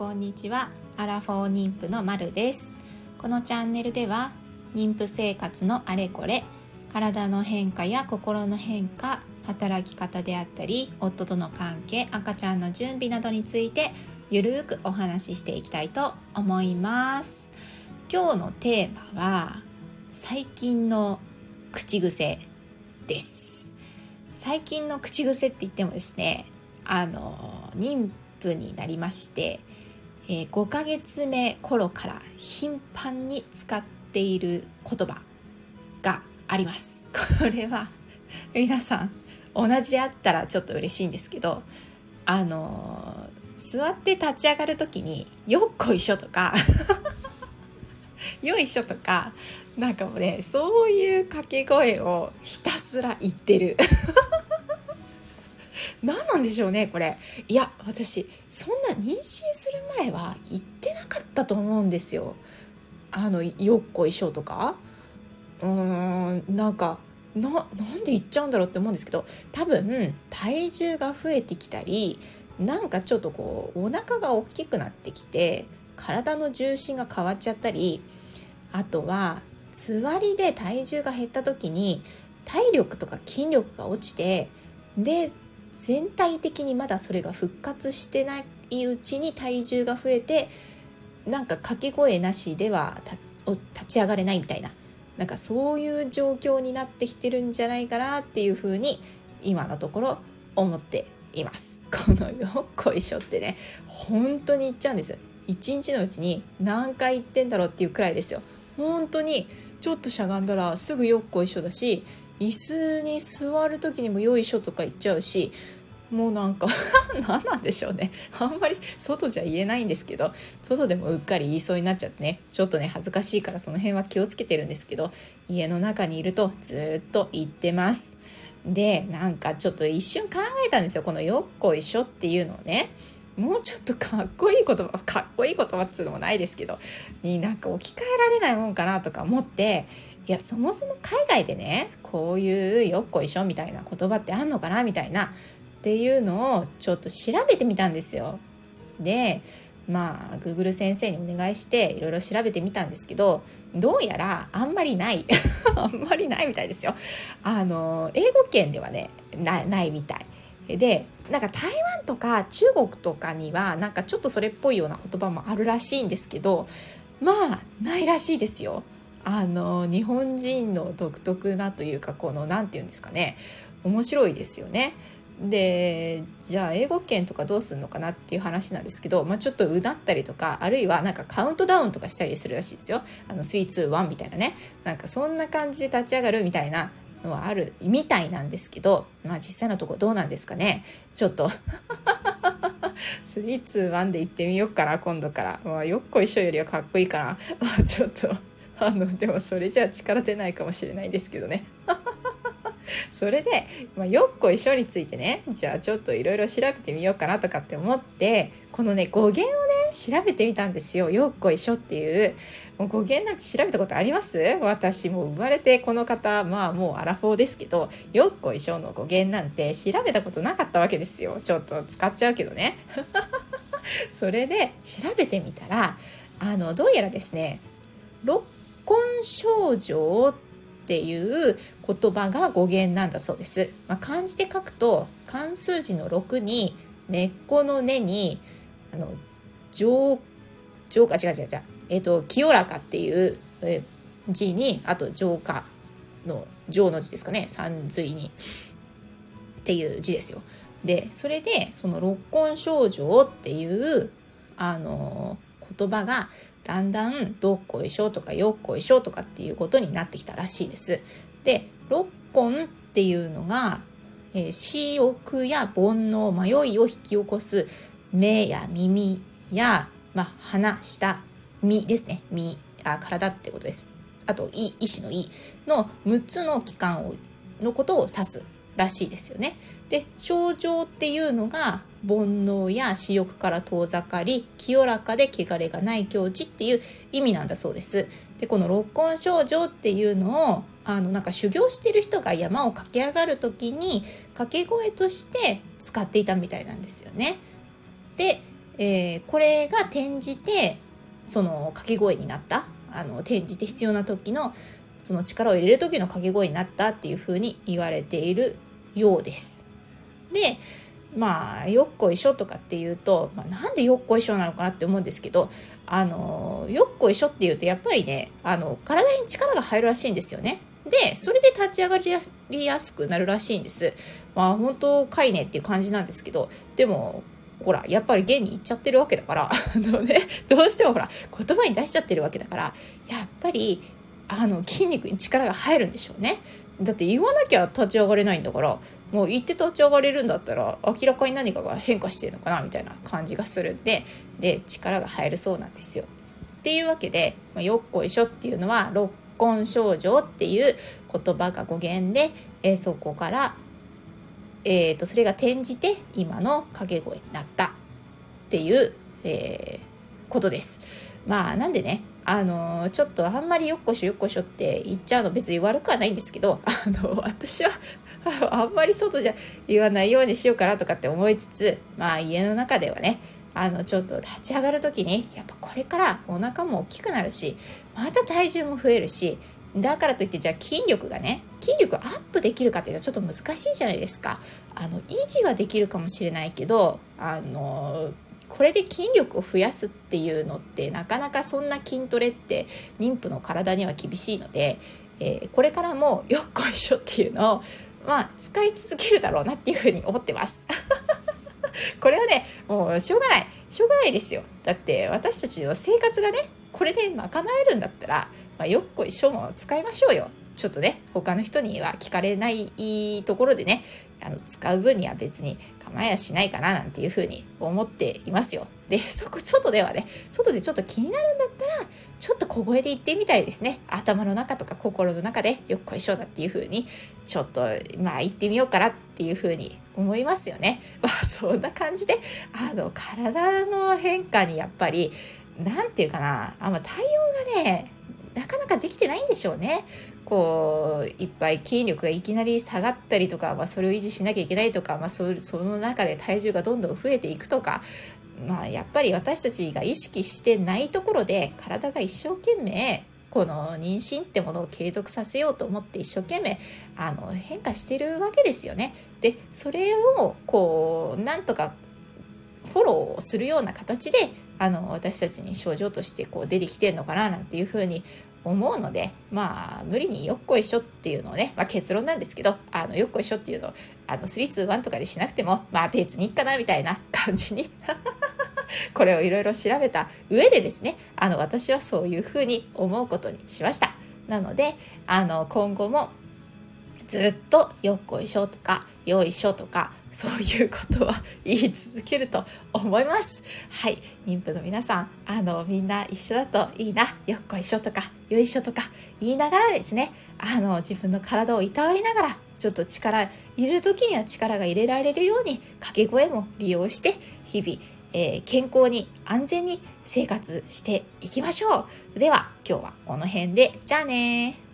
こんにちは。アラフォー妊婦のまるです。このチャンネルでは妊婦生活のあれこれ、体の変化や心の変化、働き方であったり、夫との関係、赤ちゃんの準備などについてゆるーくお話ししていきたいと思います。今日のテーマは最近の口癖です。最近の口癖って言ってもですね、妊婦になりまして、5ヶ月目頃から頻繁に使っている言葉があります。これは皆さん同じであったらちょっと嬉しいんですけど、座って立ち上がるときによっこいしょとかよいしょとか、なんかもうね、そういう掛け声をひたすら言ってる何なんでしょうね、これ。いや、私そんな妊娠する前は言ってなかったと思うんですよ、よっこいしょとか。なんかなんで言っちゃうんだろうって思うんですけど、多分体重が増えてきたり、なんかちょっとこうお腹が大きくなってきて体の重心が変わっちゃったり、あとはつわりで体重が減った時に体力とか筋力が落ちて、で全体的にまだそれが復活してないうちに体重が増えて、なんか掛け声なしでは立ち上がれないみたいな、なんかそういう状況になってきてるんじゃないかなっていう風に今のところ思っています。このよっこいしょってね、本当に言っちゃうんです。1日のうちに何回言ってんだろうっていうくらいですよ。本当にちょっとしゃがんだらすぐよっこいしょだし、椅子に座る時にもよいしょとか言っちゃうし、もうなんか何なんでしょうね。あんまり外じゃ言えないんですけど、外でもうっかり言いそうになっちゃってね、ちょっとね恥ずかしいからその辺は気をつけてるんですけど、家の中にいるとずっと言ってます。で、なんかちょっと一瞬考えたんですよ、このよっこいしょっていうのをね。もうちょっとかっこいい言葉っていうのもないですけどになんか置き換えられないもんかなとか思って、いや、そもそも海外でね、こういうよっこいしょみたいな言葉ってあんのかなみたいなっていうのをちょっと調べてみたんですよ。で、まあ Google 先生にお願いしていろいろ調べてみたんですけど、どうやらあんまりないあんまりないみたいですよ。英語圏ではね、ないみたいで、なんか台湾とか中国とかにはなんかちょっとそれっぽいような言葉もあるらしいんですけど、まあないらしいですよ。日本人の独特なというか、このなんていうんですかね、面白いですよね。で、じゃあ英語圏とかどうするのかなっていう話なんですけど、まあ、ちょっとうなったりとか、あるいはなんかカウントダウンとかしたりするらしいですよ。3、2、1みたいなね、なんかそんな感じで立ち上がるみたいなのはあるみたいなんですけど、まあ実際のところどうなんですかね。ちょっと3、2、1で言ってみようかな、今度から。まあ、よっこいしょよりはかっこいいかな。まあ、ちょっとでもそれじゃあ力出ないかもしれないですけどね。それで、まあ、よっこいしょについてね、じゃあちょっといろいろ調べてみようかなとかって思って、このね語源をね調べてみたんですよ。よっこいしょっていう、もう語源なんて調べたことあります？私もう生まれてこの方、まあもうアラフォーですけど、よっこいしょの語源なんて調べたことなかったわけですよ。ちょっと使っちゃうけどねそれで調べてみたら、どうやらですね、六根症状っていう言葉が語源なんだそうです。まあ、漢字で書くと漢数字の6に根っこの根に清らかっていう字に、あと浄化の浄の字ですかね、三髄にっていう字ですよ。で、それでその六根症状っていう言葉がだんだんどっこいしょとかよっこいしょとかっていうことになってきたらしいです。で、六根っていうのが、私欲や煩悩、迷いを引き起こす目や耳や、まあ、鼻、舌、身ですね。身、体ってことです。あと意志の意の6つの器官のことを指すらしいですよね。で、症状っていうのが煩悩や私欲から遠ざかり、清らかで汚れがない境地っていう意味なんだそうです。で、この六根症状っていうのをなんか修行してる人が山を駆け上がる時に掛け声として使っていたみたいなんですよね。で、これが転じてその掛け声になった、転じて必要な時のその力を入れる時の掛け声になったっていうふうに言われているようです。でまあよっこいしょとかっていうと、なんでよっこいしょなのかなって思うんですけど、よっこいしょっていうとやっぱりね、体に力が入るらしいんですよね。でそれで立ち上がりやすくなるらしいんです。まあ本当かいねっていう感じなんですけど、でもほらやっぱり現に行っちゃってるわけだからどうしてもほら言葉に出しちゃってるわけだから、やっぱり筋肉に力が入るんでしょうね。だって言わなきゃ立ち上がれないんだから、もう言って立ち上がれるんだったら明らかに何かが変化してるのかなみたいな感じがするんで、力が入るそうなんですよ。っていうわけで、よっこいしょっていうのは六根症状っていう言葉が語源で、そこから、それが転じて今の掛け声になったっていう、ことです。まあなんでね、ちょっとあんまりよっこしょよっこしょって言っちゃうの別に悪くはないんですけど、私はあんまり外じゃ言わないようにしようかなとかって思いつつ、まあ家の中ではね、ちょっと立ち上がる時にやっぱこれからお腹も大きくなるし、また体重も増えるし、だからといってじゃあ筋力アップできるかっていうのはちょっと難しいじゃないですか。維持はできるかもしれないけど、これで筋力を増やすっていうのってなかなかそんな筋トレって妊婦の体には厳しいので、これからもよっこいしょっていうのを使い続けるだろうなっていうふうに思ってますこれはねもうしょうがないですよ。だって私たちの生活がねこれで賄えるんだったら、よっこいしょも使いましょうよ。ちょっとね他の人には聞かれないところでね、使う分には別に構えはしないかななんていうふうに思っていますよ。でそこ外ではね、外でちょっと気になるんだったらちょっと小声で言ってみたいですね。頭の中とか心の中でよっこいしょだっていうふうにちょっと言ってみようかなっていうふうに思いますよね。そんな感じで体の変化にやっぱりなんていうかな、対応がねなかなかできてないんでしょうね。いっぱい筋力がいきなり下がったりとか、それを維持しなきゃいけないとか、その中で体重がどんどん増えていくとか、やっぱり私たちが意識してないところで体が一生懸命この妊娠ってものを継続させようと思って一生懸命変化してるわけですよね。でそれをなんとかフォローするような形で私たちに症状として出てきてんのかななんていうふうに思うので、無理によっこいしょっていうのをね、結論なんですけど、よっこいしょっていうのを3、2、1とかでしなくても別にいいかなみたいな感じにこれをいろいろ調べた上でですね、私はそういうふうに思うことにしました。なので今後もずっとよっこいしょとかよいしょとかそういうことは言い続けると思います。はい、妊婦の皆さんみんな一緒だといいな、よっこいしょとかよいしょとか言いながらですね、自分の体をいたわりながらちょっと力入れる時には力が入れられるように掛け声も利用して日々、健康に安全に生活していきましょう。では今日はこの辺で、じゃあね。